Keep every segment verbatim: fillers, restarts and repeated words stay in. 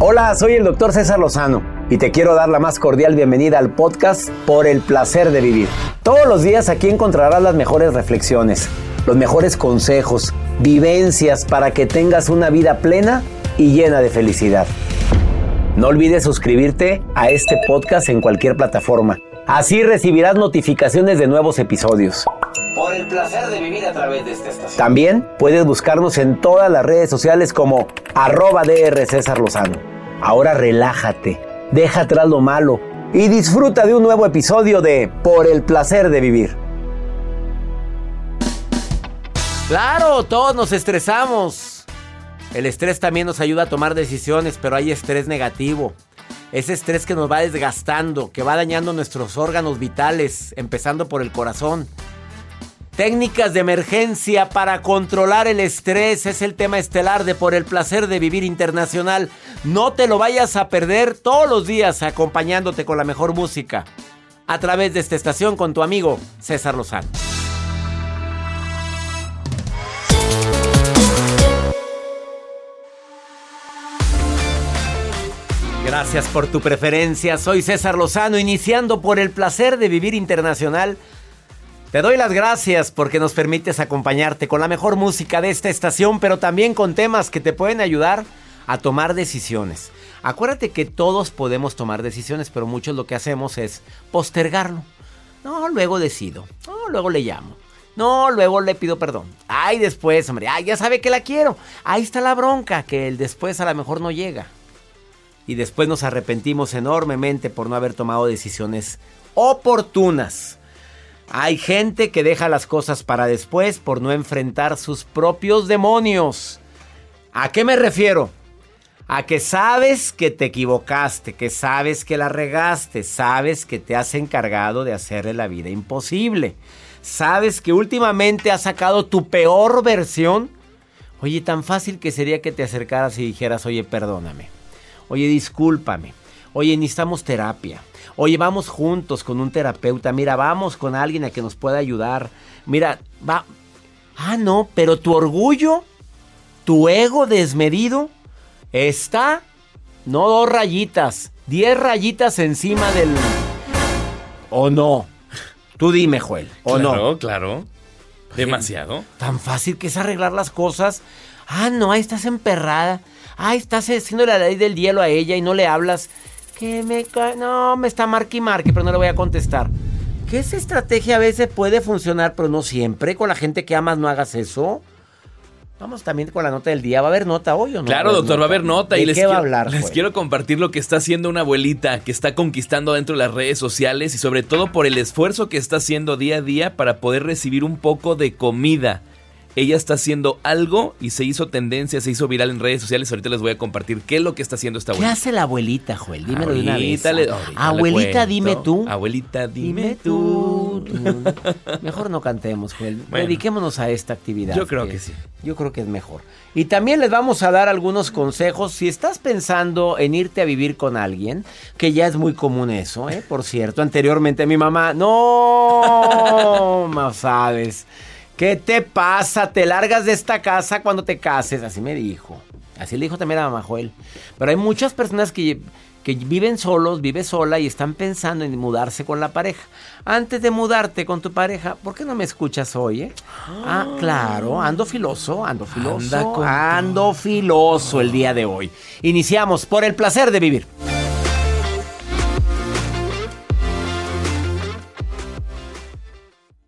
Hola, soy el doctor César Lozano y te quiero dar la más cordial bienvenida al podcast Por el Placer de Vivir. Todos los días aquí encontrarás las mejores reflexiones, los mejores consejos, vivencias para que tengas una vida plena y llena de felicidad. No olvides suscribirte a este podcast en cualquier plataforma. Así recibirás notificaciones de nuevos episodios. Por el placer de vivir a través de esta estación. También puedes buscarnos en todas las redes sociales como arroba dr César Lozano. Ahora relájate, deja atrás lo malo y disfruta de un nuevo episodio de Por el placer de vivir. Claro, todos nos estresamos. El estrés también nos ayuda a tomar decisiones, pero hay estrés negativo. Ese estrés que nos va desgastando, que va dañando nuestros órganos vitales, empezando por el corazón. Técnicas de emergencia para controlar el estrés es el tema estelar de Por el Placer de Vivir Internacional. No te lo vayas a perder todos los días acompañándote con la mejor música a través de esta estación con tu amigo César Lozano. Gracias por tu preferencia. Soy César Lozano, iniciando Por el Placer de Vivir Internacional. Te doy las gracias porque nos permites acompañarte con la mejor música de esta estación, pero también con temas que te pueden ayudar a tomar decisiones. Acuérdate que todos podemos tomar decisiones, pero muchos lo que hacemos es postergarlo. No, luego decido. No, luego le llamo. No, luego le pido perdón. Ay, después, hombre. Ay, ya sabe que la quiero. Ahí está la bronca, que el después a lo mejor no llega. Y después nos arrepentimos enormemente por no haber tomado decisiones oportunas. Hay gente que deja las cosas para después por no enfrentar sus propios demonios. ¿A qué me refiero? A que sabes que te equivocaste, que sabes que la regaste, sabes que te has encargado de hacerle la vida imposible. Sabes que últimamente has sacado tu peor versión. Oye, tan fácil que sería que te acercaras y dijeras, oye, perdóname. Oye, discúlpame. Oye, necesitamos terapia. Oye, vamos juntos con un terapeuta. Mira, vamos con alguien a que nos pueda ayudar. Mira, va. Ah, no, pero tu orgullo, tu ego desmedido, está, no dos rayitas, diez rayitas encima del... ¿O no? Tú dime, Joel, ¿o claro, no? Claro, claro. Demasiado. Tan fácil que es arreglar las cosas. Ah, no, ahí estás emperrada. Ah, estás haciendo la ley del hielo a ella y no le hablas. Que me ca- no, me está marque y marque, pero no le voy a contestar. Que esa estrategia a veces puede funcionar, pero no siempre. Con la gente que amas no hagas eso. Vamos también con la nota del día. ¿Va a haber nota hoy o no? Claro, doctor, va a haber nota. ¿Y les quiero hablar? Les quiero compartir lo que está haciendo una abuelita que está conquistando dentro de las redes sociales y sobre todo por el esfuerzo que está haciendo día a día para poder recibir un poco de comida. Ella está haciendo algo y se hizo tendencia, se hizo viral en redes sociales. Ahorita les voy a compartir qué es lo que está haciendo esta abuelita. ¿Qué hace la abuelita, Joel? Dímelo de una vez. Le, abuelita, dime tú. Abuelita, dime, dime tú. tú. Mejor no cantemos, Joel. Bueno, dediquémonos a esta actividad. Yo creo que, que sí. Yo creo que es mejor. Y también les vamos a dar algunos consejos. Si estás pensando en irte a vivir con alguien, que ya es muy común eso, ¿eh? Por cierto, anteriormente mi mamá, no, no sabes. ¿Qué te pasa? Te largas de esta casa cuando te cases. Así me dijo. Así le dijo también a mamá Joel. Pero hay muchas personas que, que viven solos, vive sola y están pensando en mudarse con la pareja. Antes de mudarte con tu pareja, ¿por qué no me escuchas hoy, eh? Ah, claro, ando filoso, ando filoso, ando filoso el día de hoy. Iniciamos por el placer de vivir.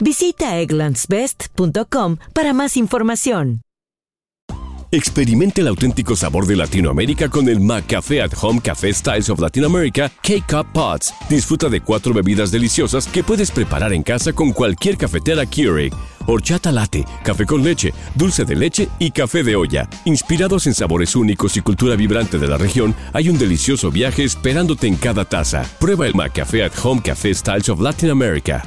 Visita egglands best punto com para más información. Experimente el auténtico sabor de Latinoamérica con el McCafé at Home Café Styles of Latin America K-Cup Pods. Disfruta de cuatro bebidas deliciosas que puedes preparar en casa con cualquier cafetera Keurig. Horchata latte, café con leche, dulce de leche y café de olla. Inspirados en sabores únicos y cultura vibrante de la región, hay un delicioso viaje esperándote en cada taza. Prueba el McCafé at Home Café Styles of Latin America.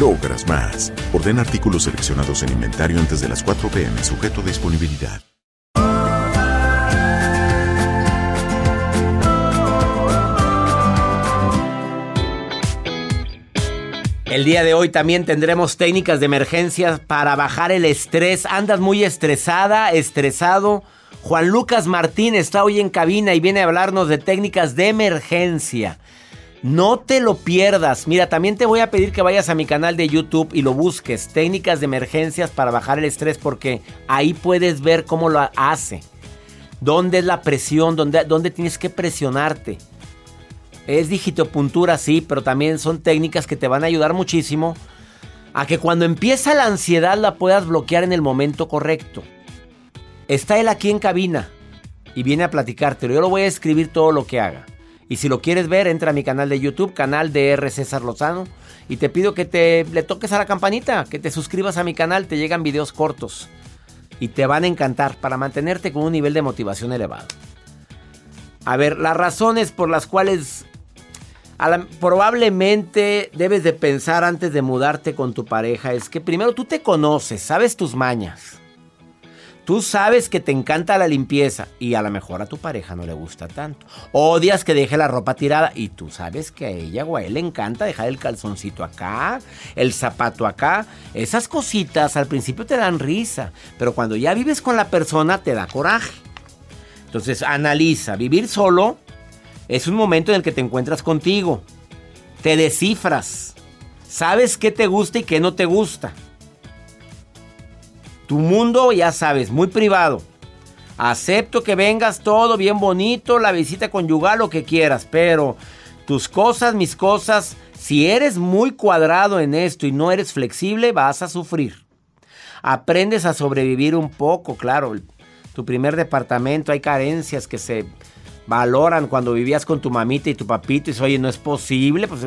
logras más. Ordena artículos seleccionados en inventario antes de las cuatro p m sujeto a disponibilidad. El día de hoy también tendremos técnicas de emergencia para bajar el estrés. Andas muy estresada, estresado. Juan Lucas Martín está hoy en cabina y viene a hablarnos de técnicas de emergencia. No te lo pierdas. Mira, también te voy a pedir que vayas a mi canal de YouTube y lo busques. Técnicas de emergencias para bajar el estrés, porque ahí puedes ver cómo lo hace. ¿Dónde es la presión? ¿Dónde, dónde tienes que presionarte? Es digitopuntura, sí, pero también son técnicas que te van a ayudar muchísimo a que cuando empieza la ansiedad la puedas bloquear en el momento correcto. Está él aquí en cabina y viene a platicártelo. Yo lo voy a escribir todo lo que haga. Y si lo quieres ver, entra a mi canal de YouTube, canal D R César Lozano. Y te pido que te le toques a la campanita, que te suscribas a mi canal. Te llegan videos cortos y te van a encantar para mantenerte con un nivel de motivación elevado. A ver, las razones por las cuales a la, probablemente debes de pensar antes de mudarte con tu pareja es que primero tú te conoces, sabes tus mañas. Tú sabes que te encanta la limpieza y a lo mejor a tu pareja no le gusta tanto. Odias que deje la ropa tirada y tú sabes que a ella o a él le encanta dejar el calzoncito acá, el zapato acá. Esas cositas al principio te dan risa, pero cuando ya vives con la persona te da coraje. Entonces analiza, vivir solo es un momento en el que te encuentras contigo, te descifras, sabes qué te gusta y qué no te gusta. Tu mundo, ya sabes, muy privado. Acepto que vengas todo bien bonito, la visita conyugal, lo que quieras, pero tus cosas, mis cosas, si eres muy cuadrado en esto y no eres flexible, vas a sufrir. Aprendes a sobrevivir un poco, claro. Tu primer departamento, hay carencias que se valoran cuando vivías con tu mamita y tu papito y dices, oye, no es posible, pues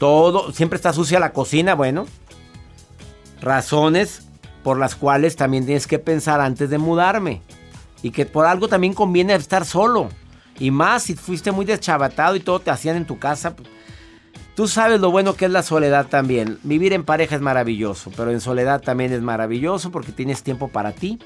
todo, siempre está sucia la cocina, bueno. Razones por las cuales también tienes que pensar antes de mudarme. Y que por algo también conviene estar solo. Y más si fuiste muy deschavatado y todo te hacían en tu casa. Tú sabes lo bueno que es la soledad también. Vivir en pareja es maravilloso, pero en soledad también es maravilloso porque tienes tiempo para ti.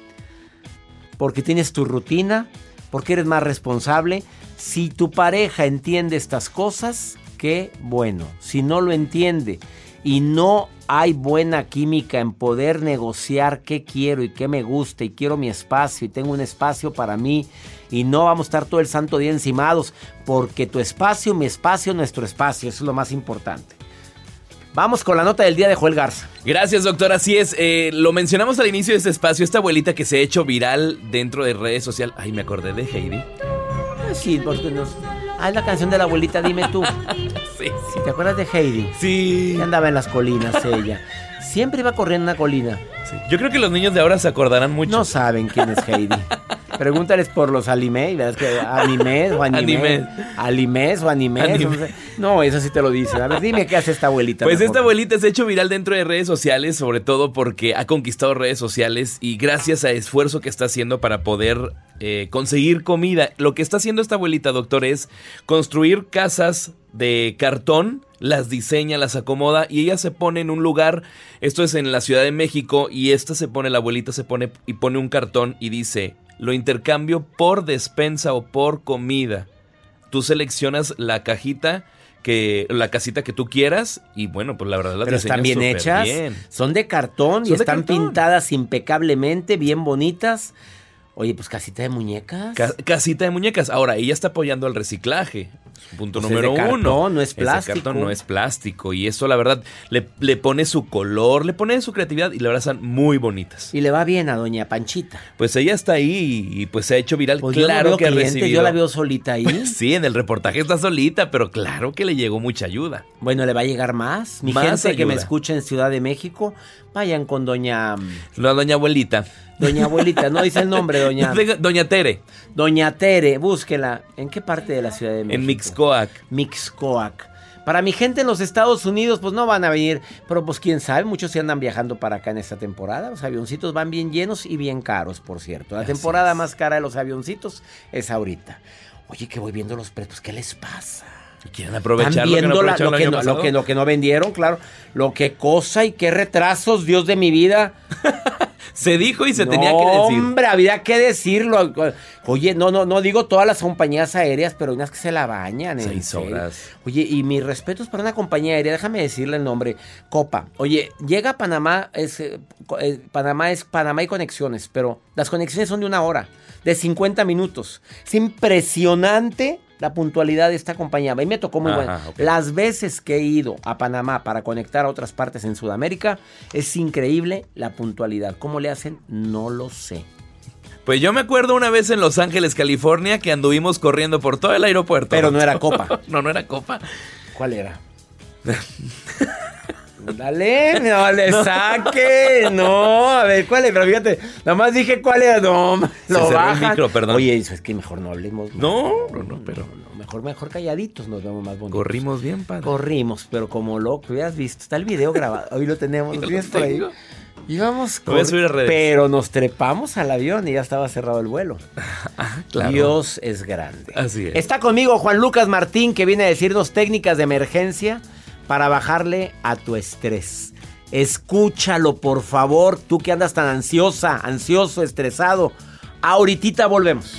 Porque tienes tu rutina. porque eres más responsable. Si tu pareja entiende estas cosas, qué bueno. Si no lo entiende y no hay buena química en poder negociar qué quiero y qué me gusta y quiero mi espacio y tengo un espacio para mí y no vamos a estar todo el santo día encimados, porque tu espacio, mi espacio, nuestro espacio, eso es lo más importante. Vamos con la nota del día de Joel Garza. Gracias, doctor. Así es. Eh, lo mencionamos al inicio de este espacio. Esta abuelita que se ha hecho viral dentro de redes sociales. Ay, me acordé de Heidi. Sí, porque nos... Ah, es la canción de la abuelita, dime tú. Sí, sí. ¿Te acuerdas de Heidi? Sí. Que andaba en las colinas ella. Siempre iba corriendo en una colina. Sí. Yo creo que los niños de ahora se acordarán mucho. No saben quién es Heidi. Pregúntales por los animes, ¿verdad? Que animes o animes, animes o animes. Anime. O sea, no, eso sí te lo dicen. A ver, dime qué hace esta abuelita. Pues mejor. Esta abuelita se ha hecho viral dentro de redes sociales, sobre todo porque ha conquistado redes sociales y gracias a esfuerzo que está haciendo para poder eh, conseguir comida. Lo que está haciendo esta abuelita, doctor, es construir casas de cartón, las diseña, las acomoda y ella se pone en un lugar, esto es en la Ciudad de México, y esta se pone, la abuelita se pone y pone un cartón y dice: lo intercambio por despensa o por comida. Tú seleccionas la cajita que, la casita que tú quieras y bueno, pues la verdad las diseñas súper bien. Pero están bien hechas, bien. Son de cartón son y de están cartón. Pintadas impecablemente, bien bonitas. Oye, pues casita de muñecas. Ca- casita de muñecas. Ahora, ella está apoyando al reciclaje. Punto pues número es de cartón, uno. No es plástico. Es de cartón, no es plástico. Y eso, la verdad, le, le pone su color, le pone su creatividad y la verdad están muy bonitas. Y le va bien a doña Panchita. Pues ella está ahí y, y pues se ha hecho viral. Pues claro, yo no veo que cliente, ha recibido. Yo la veo solita ahí. Pues, sí, en el reportaje está solita, pero claro que le llegó mucha ayuda. Bueno, le va a llegar más. Mi más gente ayuda. Que me escucha en Ciudad de México, vayan con doña. La doña abuelita. Doña abuelita, no dice el nombre, doña... Doña Tere. Doña Tere, búsquela. ¿En qué parte de la Ciudad de México? En Mixcoac. Mixcoac. Para mi gente en los Estados Unidos, pues no van a venir, pero pues quién sabe, muchos se andan viajando para acá en esta temporada. Los avioncitos van bien llenos y bien caros, por cierto. La Así temporada es. Más cara de los avioncitos es ahorita. Oye, que voy viendo los precios, ¿qué les pasa? Quieren aprovechar lo que, no la, lo, que no, lo, que, lo que no vendieron, claro. Lo que cosa y qué retrasos, Dios de mi vida. Se dijo y se no, tenía que decir. Hombre, había que decirlo. Oye, no, no, no digo todas las compañías aéreas, pero hay unas que se la bañan. Seis ¿eh? horas. Oye, y mis respetos para una compañía aérea, déjame decirle el nombre, Copa. Oye, llega a Panamá, es, eh, Panamá es Panamá y conexiones, pero las conexiones son de una hora, de cincuenta minutos. Es impresionante la puntualidad de esta compañía. Y me tocó muy Ajá, buena. Okay. Las veces que he ido a Panamá para conectar a otras partes en Sudamérica, es increíble la puntualidad. ¿Cómo le hacen? No lo sé. Pues yo me acuerdo una vez en Los Ángeles, California, que anduvimos corriendo por todo el aeropuerto. Pero no era Copa. No, no era Copa. ¿Cuál era? Dale, no le no. saque. No, a ver, ¿cuál es? Pero fíjate, nada más dije cuál era. No, lo bajan. Micro, perdón. Oye, es que mejor no hablemos. No, no, no, pero. No, no, mejor, mejor calladitos nos vemos más bonitos. Corrimos bien, padre. Corrimos, pero como loco, hubieras visto. Está el video grabado. Hoy lo tenemos. ¿Lo por ahí? Íbamos cor- voy a subir a redes. Pero nos trepamos al avión y ya estaba cerrado el vuelo. Ah, claro. Dios es grande. Así es. Está conmigo Juan Lucas Martín, que viene a decirnos técnicas de emergencia para bajarle a tu estrés. Escúchalo, por favor, tú que andas tan ansiosa, ansioso, estresado. Ahorita volvemos.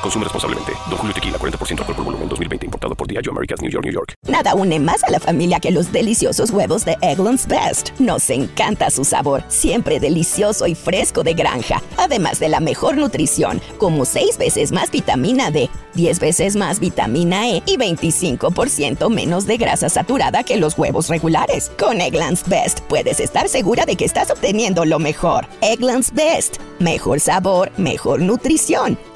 Consume responsablemente. Don Julio Tequila, cuarenta por ciento alcohol por volumen, dos mil veinte. Importado por Diageo Americas, New York, New York. Nada une más a la familia que los deliciosos huevos de Eggland's Best. Nos encanta su sabor, siempre delicioso y fresco de granja. Además de la mejor nutrición, como seis veces más vitamina D, diez veces más vitamina E y veinticinco por ciento menos de grasa saturada que los huevos regulares. Con Eggland's Best puedes estar segura de que estás obteniendo lo mejor. Eggland's Best. Mejor sabor, mejor nutrición.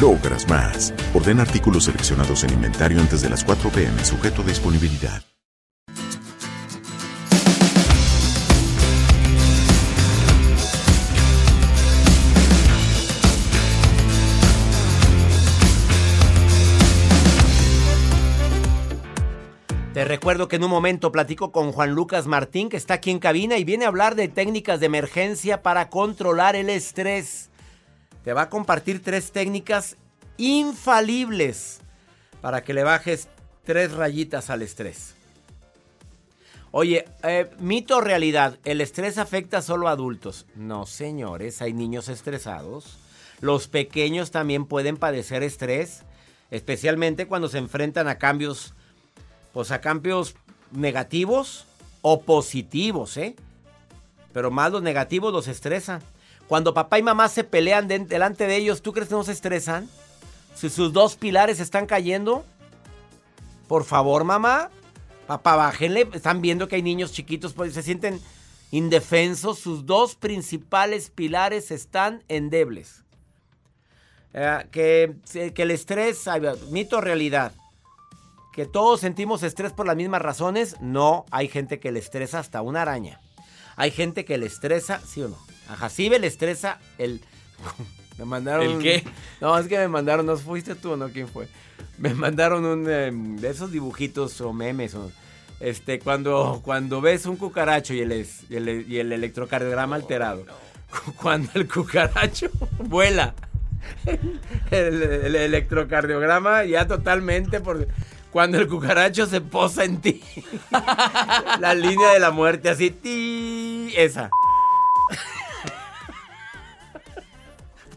logras más. Orden artículos seleccionados en inventario antes de las cuatro p m sujeto a disponibilidad. Te recuerdo que en un momento platico con Juan Lucas Martín, que está aquí en cabina y viene a hablar de técnicas de emergencia para controlar el estrés. Te va a compartir tres técnicas infalibles para que le bajes tres rayitas al estrés. Oye, eh, mito o realidad, ¿el estrés afecta solo a adultos? No, señores, hay niños estresados. Los pequeños también pueden padecer estrés, especialmente cuando se enfrentan a cambios Pues a cambios negativos o positivos, ¿eh? Pero más los negativos los estresan. Cuando papá y mamá se pelean de, delante de ellos, ¿tú crees que no se estresan? Si sus dos pilares están cayendo, por favor, mamá, papá, bájenle. Están viendo que hay niños chiquitos, pues se sienten indefensos. Sus dos principales pilares están endebles. Eh, que, que el estrés, mito o realidad. ¿Que todos sentimos estrés por las mismas razones? No, hay gente que le estresa hasta una araña. Hay gente que le estresa, ¿sí o no? A Jacibe le estresa el... Me mandaron... ¿El qué? No, es que me mandaron, ¿no fuiste tú o no? ¿Quién fue? Me mandaron un eh, de esos dibujitos o memes. O, este, cuando, cuando ves un cucaracho y el, es, y el, y el electrocardiograma oh, alterado. No. Cuando el cucaracho vuela. El, el electrocardiograma ya totalmente por... Cuando el cucaracho se posa en ti. La línea de la muerte, así. Ti, esa.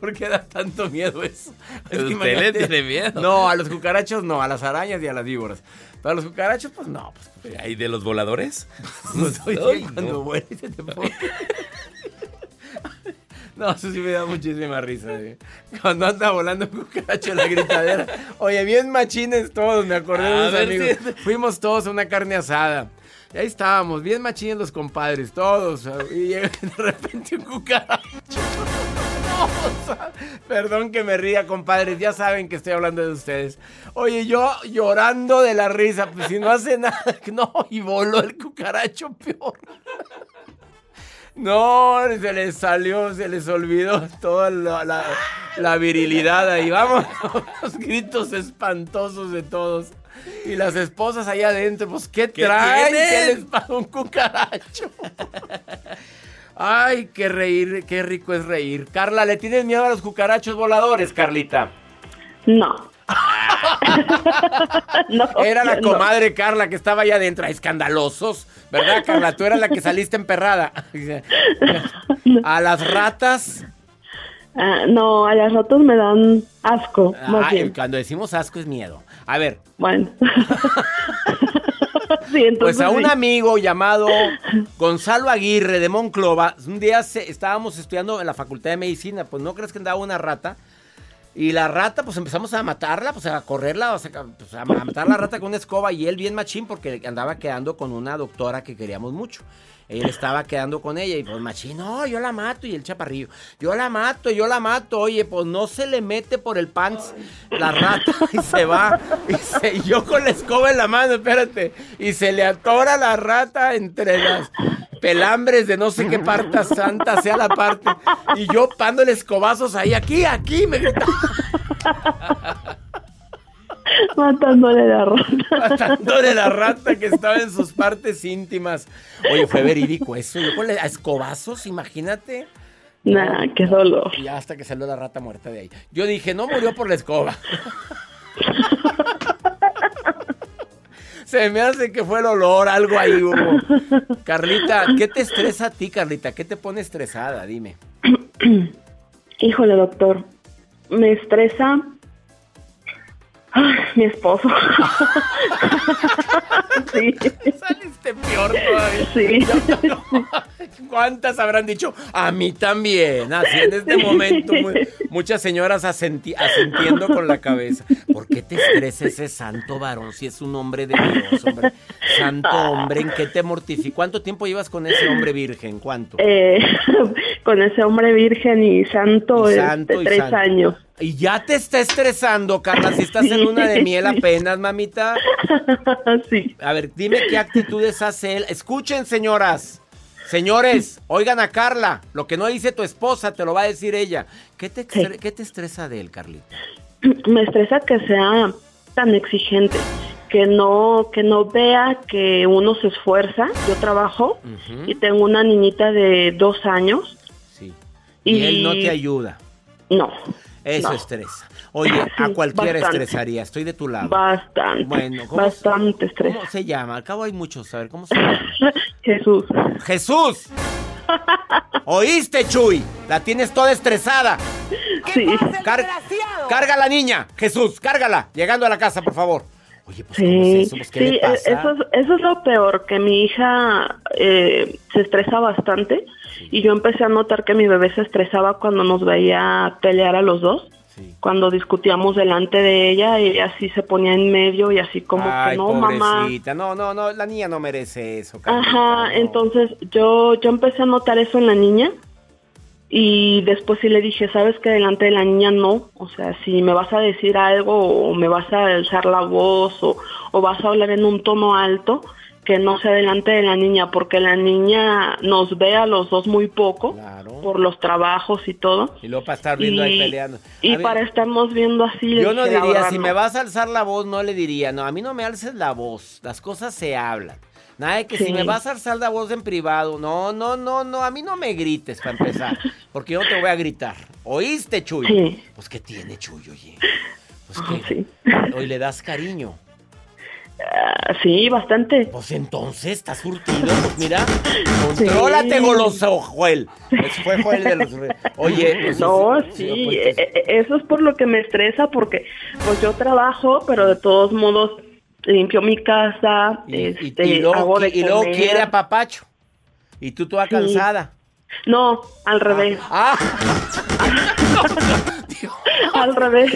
¿Por qué da tanto miedo eso? Es que usted le tiene miedo. No, a los cucarachos no, a las arañas y a las víboras. Pero a los cucarachos, pues no. Pues, ¿y de los voladores? Pues, oye, cuando no. Vuela y se te pone. No, eso sí me da muchísima risa. ¿Eh? Cuando anda volando un cucaracho en la gritadera. Oye, bien machines todos, me acordé de unos amigos. Si es... Fuimos todos a una carne asada. Y ahí estábamos, bien machines los compadres, todos. Y llega de repente un cucaracho. No, o sea, perdón que me ría, compadres, ya saben que estoy hablando de ustedes. Oye, yo llorando de la risa, pues si no hace nada. No, y voló el cucaracho peor. No, se les salió, se les olvidó toda la, la, la virilidad ahí. Vamos, los gritos espantosos de todos. Y las esposas allá adentro, pues, ¿qué, ¿Qué traen? ¿Qué les pasa un cucaracho? Ay, qué reír, qué rico es reír. Carla, ¿le tienes miedo a los cucarachos voladores, Carlita? No. No, era la comadre no. Carla que estaba allá adentro. Escandalosos, ¿verdad, Carla? Tú eras la que saliste emperrada. ¿A las ratas? Uh, no, a las ratas me dan asco. Ah, cuando decimos asco es miedo. A ver. Bueno. Sí, pues a un sí. amigo llamado Gonzalo Aguirre de Monclova, un día se, estábamos estudiando en la facultad de medicina, pues no crees que andaba una rata. Y la rata, pues empezamos a matarla, pues a correrla, o sea, pues, a matar la rata con una escoba. Y él bien machín porque andaba quedando con una doctora que queríamos mucho. Él estaba quedando con ella y pues machín, no, yo la mato. Y el chaparrillo, yo la mato, yo la mato. Oye, pues no se le mete por el pants la rata y se va. Y se, yo con la escoba en la mano, espérate. Y se le atora la rata entre las... pelambres de no sé qué parta santa sea la parte. Y yo pándole escobazos ahí, aquí, aquí, me gritaba. Matándole la rata. Matándole la rata que estaba en sus partes íntimas. Oye, fue verídico eso. Yo con a escobazos, imagínate. Nah, qué dolor. Y hasta que salió la rata muerta de ahí. Yo dije, no murió por la escoba. Se me hace que fue el olor, algo ahí hubo. Carlita, ¿qué te estresa a ti, Carlita? ¿Qué te pone estresada? Dime. Híjole, doctor. Me estresa... Ay, mi esposo. Sí. Saliste peor todavía. Sí. ¿Cuántas habrán dicho? A mí también. Así en este sí. momento, muy, muchas señoras asenti- asintiendo con la cabeza. ¿Por qué te estresa ese santo varón si es un hombre de Dios, hombre? Santo hombre, ¿en qué te mortifica? ¿Cuánto tiempo llevas con ese hombre virgen? ¿Cuánto? Eh, con ese hombre virgen y santo, y santo este, y tres santo. años. Y ya te está estresando, Carla, si estás sí, en luna de miel apenas, mamita. Sí. A ver, dime qué actitudes hace él. Escuchen, señoras, señores, oigan a Carla. Lo que no dice tu esposa te lo va a decir ella. ¿Qué te, estre- sí. ¿qué te estresa de él, Carlita? Me estresa que sea tan exigente, que no, que no vea que uno se esfuerza. Yo trabajo uh-huh. y tengo una niñita de dos años. Sí. Y, y él no te ayuda. No. Eso no. estresa. Oye, sí, a cualquiera bastante. estresaría. Estoy de tu lado. Bastante. Bueno, ¿cómo, bastante estrés. ¿Cómo se llama? Al cabo hay muchos. A ver, ¿cómo se llama? Jesús. ¡Jesús! ¿Oíste, Chuy? La tienes toda estresada. Sí. Car- carga la niña. Jesús, cárgala. Llegando a la casa, por favor. Oye, pues, sí, ¿cómo es eso? Pues, ¿qué sí, le pasa? Eso es, eso es lo peor, que mi hija eh, se estresa bastante. Sí. Y yo empecé a notar que mi bebé se estresaba cuando nos veía pelear a los dos. Sí. Cuando discutíamos delante de ella, y así se ponía en medio y así como Ay, que no, pobrecita. mamá. No, no, no, la niña no merece eso. Carlita, Ajá, no. entonces yo, yo empecé a notar eso en la niña. Y después sí le dije, ¿sabes qué? Delante de la niña no. O sea, si me vas a decir algo o me vas a alzar la voz o, o vas a hablar en un tono alto, que no sea delante de la niña, porque la niña nos ve a los dos muy poco, claro, por los trabajos y todo. Y luego para estar viendo y, ahí peleando. Y mí, para estarnos viendo así. Yo no diría, si no. me vas a alzar la voz, no le diría, no, a mí no me alces la voz, las cosas se hablan. Nada de que sí. si me vas a alzar la voz en privado, no, no, no, no, a mí no me grites para empezar, porque yo no te voy a gritar. ¿Oíste, Chuy? Sí. Pues ¿qué tiene, Chuy, oye? Pues oh, que sí. hoy le das cariño. Uh, sí, bastante. Pues entonces, estás surtido, pues mira, contrólate, sí. goloso, Joel. Pues fue Joel de los... Oye, pues, no, sí, sí pues, pues... eso es por lo que me estresa, porque pues yo trabajo, pero de todos modos limpio mi casa, y, este, y, y luego, hago de y luego quiere a papacho, y tú toda sí. cansada. No, al revés. Ah, ah. Al revés.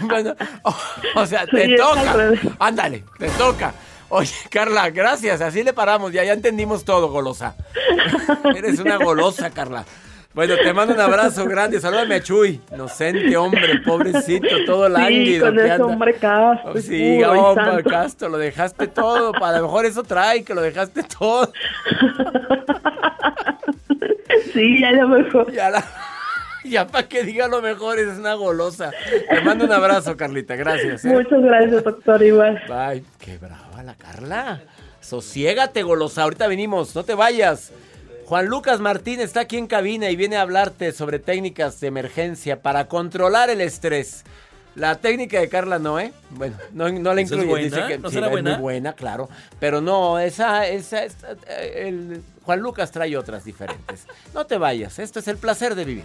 Bueno, o, o sea, sí, te toca. Ándale, te toca. Oye, Carla, gracias. Así le paramos. Ya, ya entendimos todo, golosa. Eres una golosa, Carla. Bueno, te mando un abrazo grande. Salúdame a Chuy. Inocente hombre, pobrecito, todo lánguido. Sí, con ese hombre casto. Oh, sí, hombre oh, casto, lo dejaste todo. A lo mejor eso trae, que lo dejaste todo. Sí, a lo mejor. Ya la... Ya para que diga lo mejor, es una golosa. Te mando un abrazo, Carlita, gracias. ¿eh? Muchas gracias, doctor Iván. Ay, qué brava la Carla. Sosiégate, golosa, ahorita venimos, no te vayas. Juan Lucas Martín está aquí en cabina y viene a hablarte sobre técnicas de emergencia para controlar el estrés. La técnica de Carla no, ¿eh? Bueno, no, no la incluye. Buena? Dice que ¿No sí, será buena? Es muy buena, claro. Pero no, esa, esa, esa el, Juan Lucas trae otras diferentes. No te vayas, esto es el placer de vivir.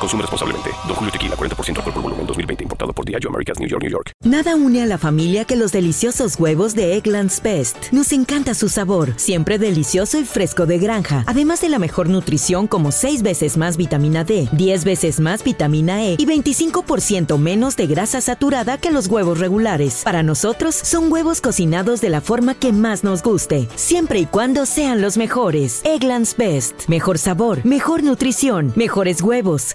Consume responsablemente. Don Julio Tequila, cuarenta por ciento alcohol por volumen, dos mil veinte, importado por Diageo Americas, New York, New York. Nada une a la familia que los deliciosos huevos de Eggland's Best. Nos encanta su sabor, siempre delicioso y fresco de granja. Además de la mejor nutrición, como seis veces más vitamina D, diez veces más vitamina E y veinticinco por ciento menos de grasa saturada que los huevos regulares. Para nosotros, son huevos cocinados de la forma que más nos guste, siempre y cuando sean los mejores. Eggland's Best. Mejor sabor, mejor nutrición, mejores huevos.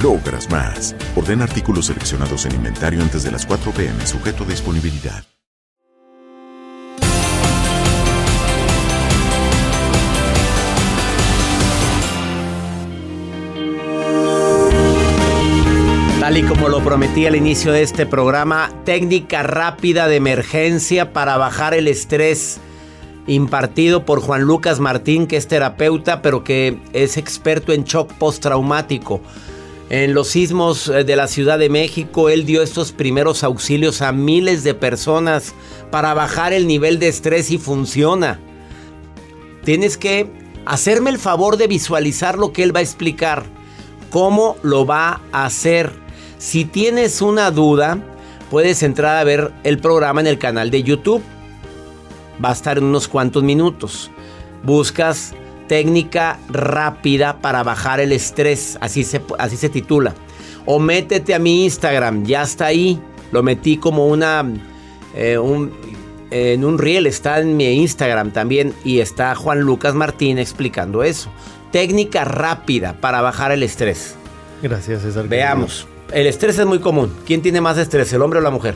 logras más. Ordena artículos seleccionados en inventario antes de las cuatro p m, sujeto a disponibilidad. Tal y como lo prometí al inicio de este programa, técnica rápida de emergencia para bajar el estrés, impartido por Juan Lucas Martín, que es terapeuta, pero que es experto en shock postraumático. En los sismos de la Ciudad de México, él dio estos primeros auxilios a miles de personas para bajar el nivel de estrés y funciona. Tienes que hacerme el favor de visualizar lo que él va a explicar, cómo lo va a hacer. Si tienes una duda, puedes entrar a ver el programa en el canal de YouTube. Va a estar en unos cuantos minutos. Buscas técnica rápida para bajar el estrés, así se, así se titula. O métete a mi Instagram, ya está ahí. Lo metí como una eh, un, eh, en un reel, está en mi Instagram también y está Juan Lucas Martín explicando eso. Técnica rápida para bajar el estrés. Gracias, César. Veamos. El estrés es muy común. ¿Quién tiene más estrés, el hombre o la mujer?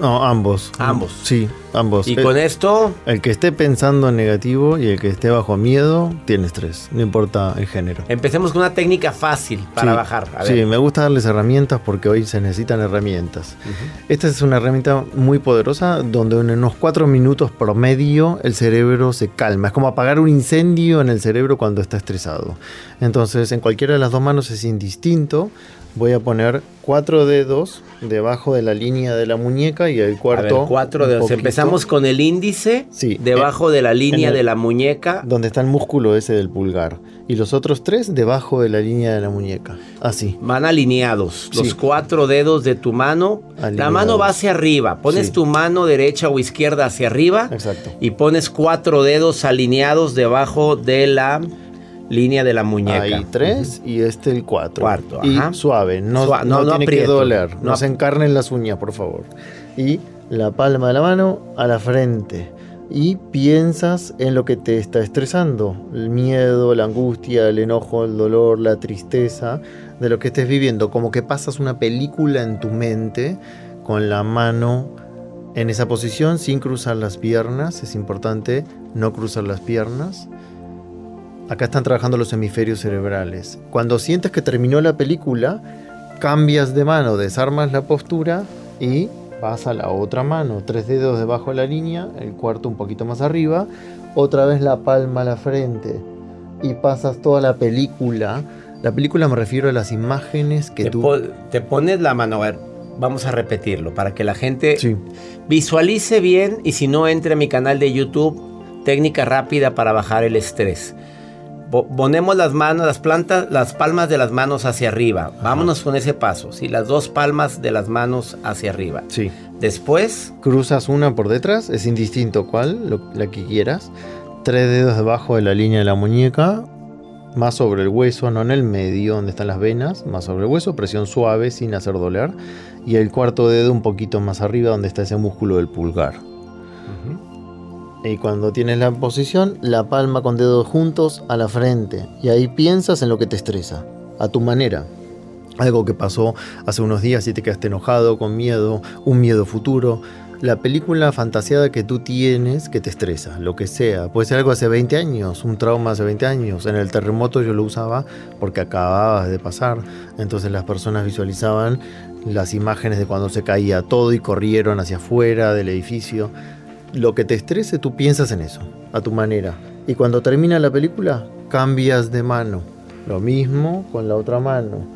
No, ambos. Ambos. Sí, ambos. ¿Y el, con esto? El que esté pensando en negativo y el que esté bajo miedo tiene estrés, no importa el género. Empecemos con una técnica fácil para sí, bajar. A ver. Sí, me gusta darles herramientas porque hoy se necesitan herramientas. Uh-huh. Esta es una herramienta muy poderosa donde en unos cuatro minutos promedio el cerebro se calma. Es como apagar un incendio en el cerebro cuando está estresado. Entonces, en cualquiera de las dos manos es indistinto. Voy a poner cuatro dedos debajo de la línea de la muñeca y el cuarto. A ver, cuatro dedos. Empezamos con el índice, sí, debajo en, de la línea el, de la muñeca. Donde está el músculo ese del pulgar. Y los otros tres debajo de la línea de la muñeca. Así. Van alineados. Sí. Los cuatro dedos de tu mano. Alineados. La mano va hacia arriba. Pones sí. tu mano derecha o izquierda hacia arriba. Exacto. Y pones cuatro dedos alineados debajo de la línea de la muñeca. Ahí tres uh-huh. y este el cuatro. Cuarto, ajá. Y suave, no, Sua- no, no, no tiene aprieto, que doler. No, no se encarnen las uñas, por favor. Y la palma de la mano a la frente. Y piensas en lo que te está estresando. El miedo, la angustia, el enojo, el dolor, la tristeza de lo que estés viviendo. Como que pasas una película en tu mente con la mano en esa posición sin cruzar las piernas. Es importante no cruzar las piernas. Acá están trabajando los hemisferios cerebrales. Cuando sientes que terminó la película, cambias de mano, desarmas la postura y vas a la otra mano. Tres dedos debajo de la línea, el cuarto un poquito más arriba. Otra vez la palma a la frente y pasas toda la película. La película me refiero a las imágenes que te tú... Po- te pones la mano, a ver, vamos a repetirlo para que la gente sí. visualice bien y si no, entre a mi canal de YouTube, técnica rápida para bajar el estrés. Ponemos las manos, las plantas, las palmas de las manos hacia arriba. Ajá. Vámonos con ese paso, ¿sí? Las dos palmas de las manos hacia arriba. Sí. Después. Cruzas una por detrás, es indistinto cuál, lo, la que quieras. Tres dedos debajo de la línea de la muñeca, más sobre el hueso, no en el medio donde están las venas, más sobre el hueso, presión suave sin hacer doler. Y el cuarto dedo un poquito más arriba donde está ese músculo del pulgar. Ajá. Y cuando tienes la posición, la palma con dedos juntos a la frente. Y ahí piensas en lo que te estresa, a tu manera. algo que pasó hace unos días y te quedaste enojado, con miedo, un miedo futuro. La película fantaseada que tú tienes que te estresa, lo que sea. Puede ser algo hace veinte años, un trauma hace veinte años. En el terremoto yo lo usaba porque acababa de pasar. Entonces las personas visualizaban las imágenes de cuando se caía todo y corrieron hacia afuera del edificio. Lo que te estrese, tú piensas en eso, a tu manera. Y cuando termina la película, cambias de mano. Lo mismo con la otra mano.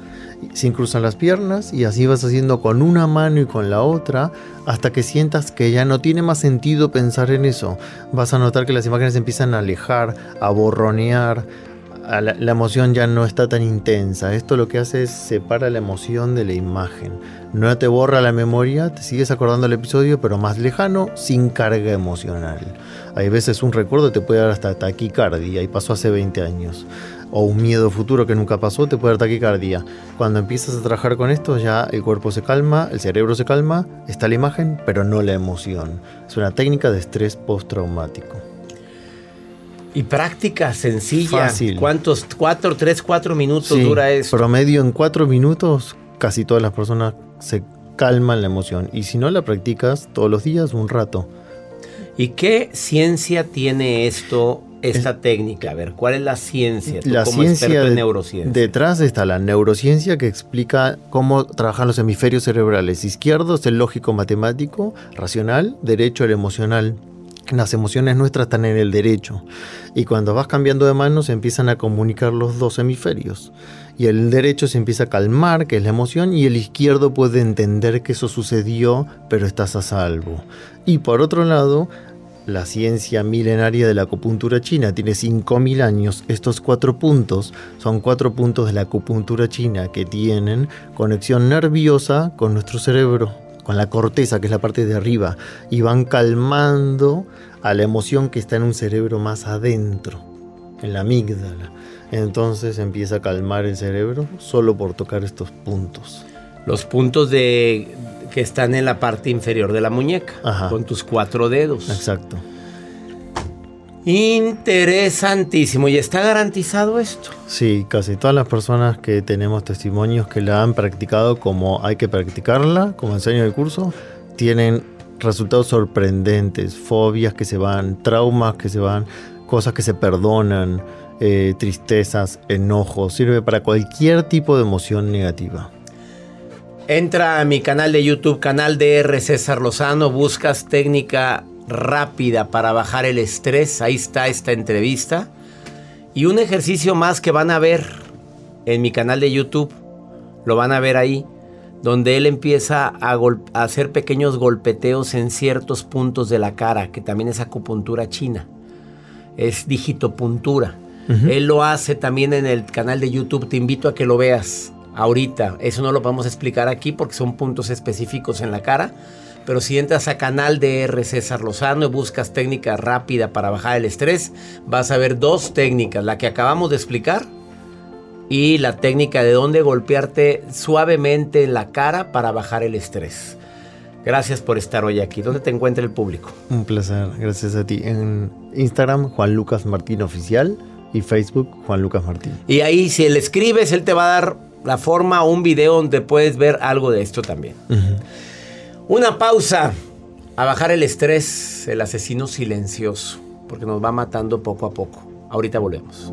Se cruzan las piernas y así vas haciendo con una mano y con la otra hasta que sientas que ya no tiene más sentido pensar en eso. Vas a notar que las imágenes empiezan a alejar, a borronear. A la, la emoción ya no está tan intensa. Esto lo que hace es separa la emoción de la imagen. No te borra la memoria, te sigues acordando del episodio, pero más lejano, sin carga emocional. Hay veces un recuerdo te puede dar hasta taquicardia y pasó hace veinte años. O un miedo futuro que nunca pasó te puede dar taquicardia. Cuando empiezas a trabajar con esto, ya el cuerpo se calma, el cerebro se calma, está la imagen, pero no la emoción. Es una técnica de estrés postraumático. Y práctica sencilla. Fácil. ¿Cuántos? ¿Cuatro, tres, cuatro minutos sí, dura esto? Promedio en cuatro minutos casi todas las personas se calman la emoción. Y si no, la practicas todos los días un rato. ¿Y qué ciencia tiene esto, esta es, técnica? A ver, ¿cuál es la ciencia? Tú, la como ciencia experto en neurociencia. Detrás está la neurociencia que explica cómo trabajan los hemisferios cerebrales. Izquierdo es el lógico matemático, racional, derecho el emocional. Las emociones nuestras están en el derecho y cuando vas cambiando de mano se empiezan a comunicar los dos hemisferios y el derecho se empieza a calmar, que es la emoción, y el izquierdo puede entender que eso sucedió, pero estás a salvo. Y por otro lado, la ciencia milenaria de la acupuntura china tiene cinco mil años. Estos cuatro puntos son cuatro puntos de la acupuntura china que tienen conexión nerviosa con nuestro cerebro, con la corteza, que es la parte de arriba, y van calmando a la emoción que está en un cerebro más adentro, en la amígdala. Entonces empieza a calmar el cerebro solo por tocar estos puntos. Los puntos de, que están en la parte inferior de la muñeca. Ajá. Con tus cuatro dedos. Exacto. Interesantísimo. ¿Y está garantizado esto? Sí, casi todas las personas que tenemos testimonios que la han practicado como hay que practicarla, como enseño en el curso, tienen resultados sorprendentes, fobias que se van, traumas que se van, cosas que se perdonan, eh, tristezas, enojos. Sirve para cualquier tipo de emoción negativa. Entra a mi canal de YouTube, canal D R César Lozano, buscas técnica rápida para bajar el estrés. Ahí está esta entrevista y un ejercicio más que van a ver en mi canal de YouTube, lo van a ver ahí, donde él empieza a, gol- a hacer pequeños golpeteos en ciertos puntos de la cara, que también es acupuntura china, es digitopuntura. Uh-huh. Él lo hace también en el canal de YouTube, te invito a que lo veas ahorita. Eso no lo vamos a explicar aquí porque son puntos específicos en la cara. Pero si entras a canal de R. César Lozano y buscas técnica rápida para bajar el estrés, vas a ver dos técnicas, la que acabamos de explicar y la técnica de dónde golpearte suavemente en la cara para bajar el estrés. Gracias por estar hoy aquí. ¿Dónde te encuentra el público? Un placer, gracias a ti. En Instagram, Juan Lucas Martín Oficial, y Facebook, Juan Lucas Martín. Y ahí si le escribes, él te va a dar la forma, un video donde puedes ver algo de esto también. Uh-huh. Una pausa, a bajar el estrés, el asesino silencioso, porque nos va matando poco a poco. Ahorita volvemos.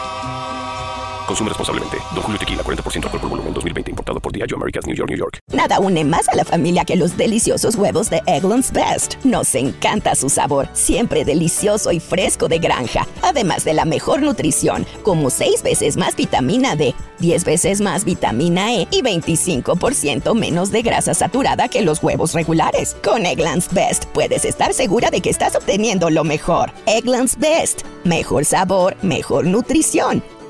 Consume responsablemente. Don Julio Tequila, cuarenta por ciento alcohol por volumen, dos mil veinte. Importado por Diageo Americas, New York, New York. Nada une más a la familia que los deliciosos huevos de Eggland's Best. Nos encanta su sabor, siempre delicioso y fresco de granja. Además de la mejor nutrición, como seis veces más vitamina D, diez veces más vitamina E y veinticinco por ciento menos de grasa saturada que los huevos regulares. Con Eggland's Best puedes estar segura de que estás obteniendo lo mejor. Eggland's Best. Mejor sabor, mejor nutrición,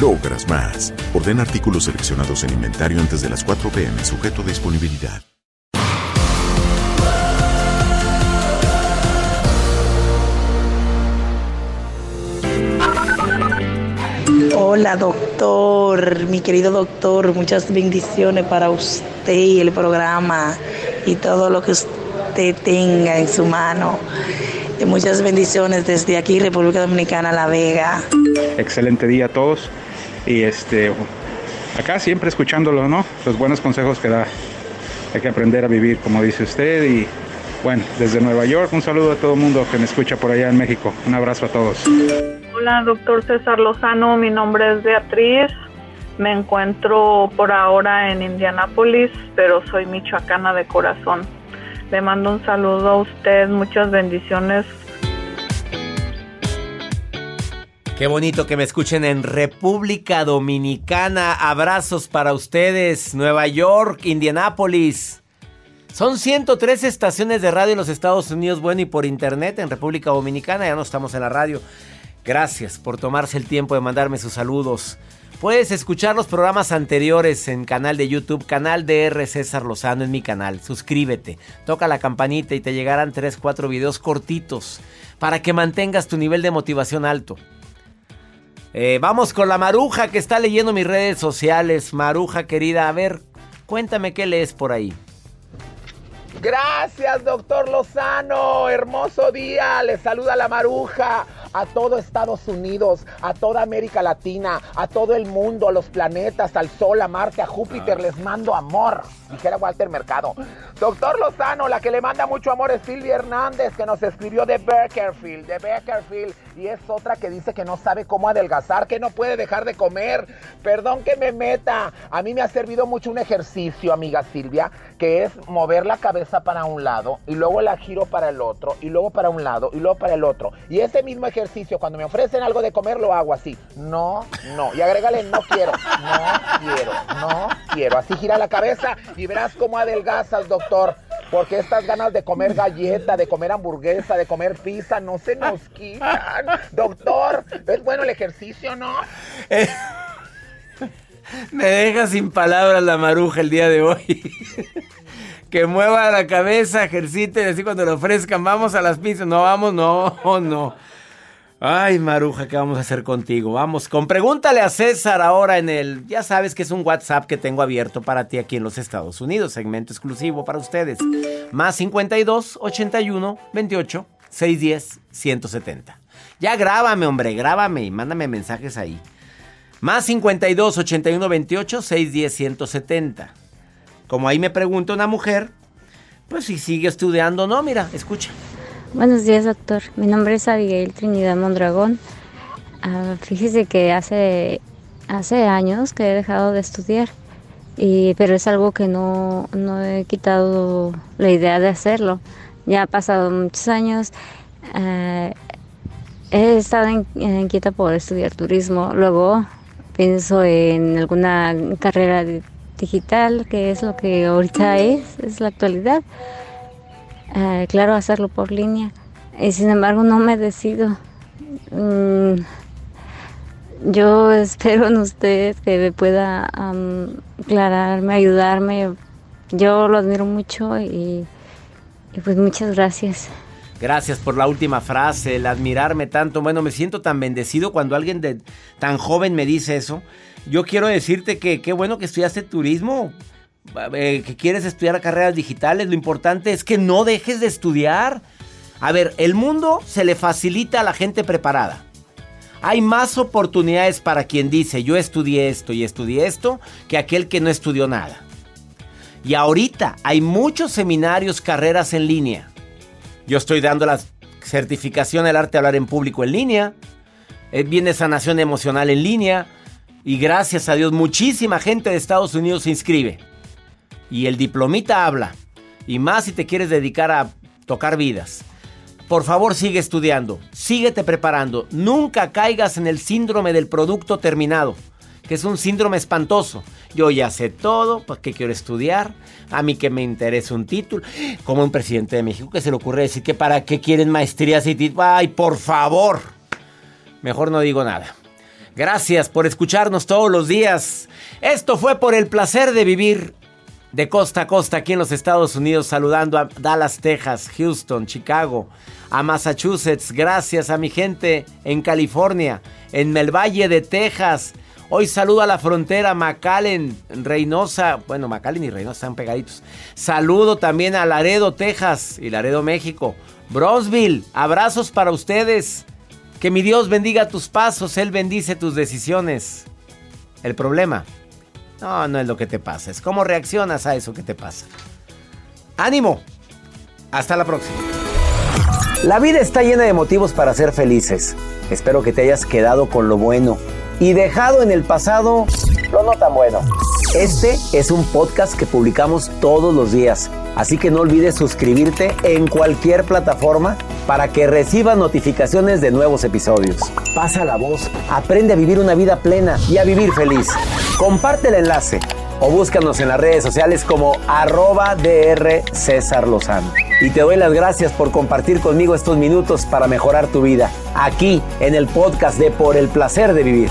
logras más. Ordena artículos seleccionados en inventario antes de las cuatro p m, sujeto a disponibilidad. Hola doctor, mi querido doctor, muchas bendiciones para usted y el programa y todo lo que usted tenga en su mano. Muchas bendiciones desde aquí, República Dominicana, La Vega. Excelente día a todos y este acá siempre escuchándolo, ¿no? Los buenos consejos que da. Hay que aprender a vivir, como dice usted. Y bueno, desde Nueva York, un saludo a todo el mundo que me escucha por allá en México. Un abrazo a todos. Hola, doctor César Lozano, mi nombre es Beatriz. Me encuentro por ahora en Indianápolis, pero soy michoacana de corazón. Le mando un saludo a usted, muchas bendiciones. Qué bonito que me escuchen en República Dominicana. Abrazos para ustedes, Nueva York, Indianápolis. Son ciento tres estaciones de radio en los Estados Unidos, bueno, y por internet en República Dominicana. Ya no estamos en la radio. Gracias por tomarse el tiempo de mandarme sus saludos. Puedes escuchar los programas anteriores en canal de YouTube, canal D R César Lozano en mi canal. Suscríbete, toca la campanita y te llegarán tres, cuatro videos cortitos para que mantengas tu nivel de motivación alto. Eh, vamos con la Maruja que está leyendo mis redes sociales. Maruja querida, a ver, cuéntame qué lees por ahí. Gracias, doctor Lozano. Hermoso día. Les saluda la Maruja. A todo Estados Unidos, a toda América Latina, a todo el mundo, a los planetas, al Sol, a Marte, a Júpiter, les mando amor, dijera Walter Mercado. Doctor Lozano, la que le manda mucho amor es Silvia Hernández, que nos escribió de Beckerfield, de Beckerfield, y es otra que dice que no sabe cómo adelgazar, que no puede dejar de comer. Perdón que me meta, a mí me ha servido mucho un ejercicio, amiga Silvia, que es mover la cabeza para un lado, y luego la giro para el otro, y luego para un lado, y luego para el otro, y ese mismo ejercicio ejercicio, cuando me ofrecen algo de comer, lo hago así. No, no. Y agrégale, no quiero, no quiero, no quiero. Así gira la cabeza y verás cómo adelgazas, doctor. Porque estas ganas de comer galleta, de comer hamburguesa, de comer pizza, no se nos quitan. Doctor, es bueno el ejercicio, ¿no? Eh, me deja sin palabras la Maruja el día de hoy. Que mueva la cabeza, ejercite, así cuando le ofrezcan, vamos a las pizzas. No, vamos, no, no. Ay, Maruja, ¿qué vamos a hacer contigo? Vamos con Pregúntale a César ahora en el... Ya sabes que es un WhatsApp que tengo abierto para ti aquí en los Estados Unidos. Segmento exclusivo para ustedes. Más cincuenta y dos, ochenta y uno, veintiocho, seiscientos diez, ciento setenta. Ya grábame, hombre, grábame y mándame mensajes ahí. Más cincuenta y dos, ochenta y uno, veintiocho, seiscientos diez, ciento setenta. Como ahí me pregunta una mujer, pues si sigue estudiando, no, mira, escucha. Buenos días, doctor. Mi nombre es Abigail Trinidad Mondragón. Uh, fíjese que hace, hace años que he dejado de estudiar, y, pero es algo que no, no he quitado la idea de hacerlo. Ya han pasado muchos años. Uh, he estado inquieta por estudiar turismo. Luego pienso en alguna carrera digital, que es lo que ahorita es, es la actualidad. Uh, claro, hacerlo por línea, y sin embargo no me decido. Um, yo espero en usted que me pueda um, aclararme, ayudarme. Yo lo admiro mucho y, y pues muchas gracias. Gracias por la última frase, el admirarme tanto. Bueno, me siento tan bendecido cuando alguien de, tan joven me dice eso. Yo quiero decirte que qué bueno que estudiaste turismo, eh, que quieres estudiar carreras digitales. Lo importante es que no dejes de estudiar. A ver, el mundo se le facilita a la gente preparada. Hay más oportunidades para quien dice yo estudié esto y estudié esto que aquel que no estudió nada. Y ahorita hay muchos seminarios, carreras en línea. Yo estoy dando la certificación del arte de hablar en público en línea. Viene sanación emocional en línea. Y gracias a Dios, muchísima gente de Estados Unidos se inscribe. Y el diplomita habla. Y más si te quieres dedicar a tocar vidas. Por favor, sigue estudiando. Síguete preparando. Nunca caigas en el síndrome del producto terminado, que es un síndrome espantoso. Yo ya sé todo, ¿para qué quiero estudiar? A mí que me interesa un título. Como un presidente de México que se le ocurre decir que para qué quieren maestrías y títulos. ¡Ay, por favor! Mejor no digo nada. Gracias por escucharnos todos los días. Esto fue Por el Placer de Vivir, de costa a costa aquí en los Estados Unidos, saludando a Dallas, Texas, Houston, Chicago, a Massachusetts. Gracias a mi gente en California, en el Valle de Texas. Hoy saludo a la frontera, McAllen, Reynosa. Bueno, McAllen y Reynosa están pegaditos. Saludo también a Laredo, Texas y Laredo, México. Brownsville, abrazos para ustedes. Que mi Dios bendiga tus pasos, Él bendice tus decisiones. El problema, no, no es lo que te pasa, es cómo reaccionas a eso que te pasa. ¡Ánimo! Hasta la próxima. La vida está llena de motivos para ser felices. Espero que te hayas quedado con lo bueno y dejado en el pasado lo no tan bueno. Este es un podcast que publicamos todos los días, así que no olvides suscribirte en cualquier plataforma para que recibas notificaciones de nuevos episodios. Pasa la voz, aprende a vivir una vida plena y a vivir feliz. Comparte el enlace o búscanos en las redes sociales como arroba dr César Lozano. Y te doy las gracias por compartir conmigo estos minutos para mejorar tu vida, aquí en el podcast de Por el Placer de Vivir.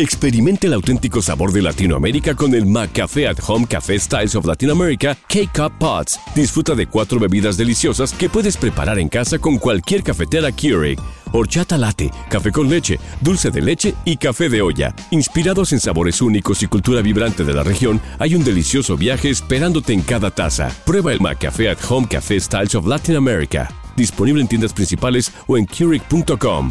Experimente el auténtico sabor de Latinoamérica con el McCafé at Home Café Styles of Latin America K-Cup Pods. Disfruta de cuatro bebidas deliciosas que puedes preparar en casa con cualquier cafetera Keurig. Horchata latte, café con leche, dulce de leche y café de olla. Inspirados en sabores únicos y cultura vibrante de la región, hay un delicioso viaje esperándote en cada taza. Prueba el McCafé at Home Café Styles of Latin America. Disponible en tiendas principales o en keurig punto com.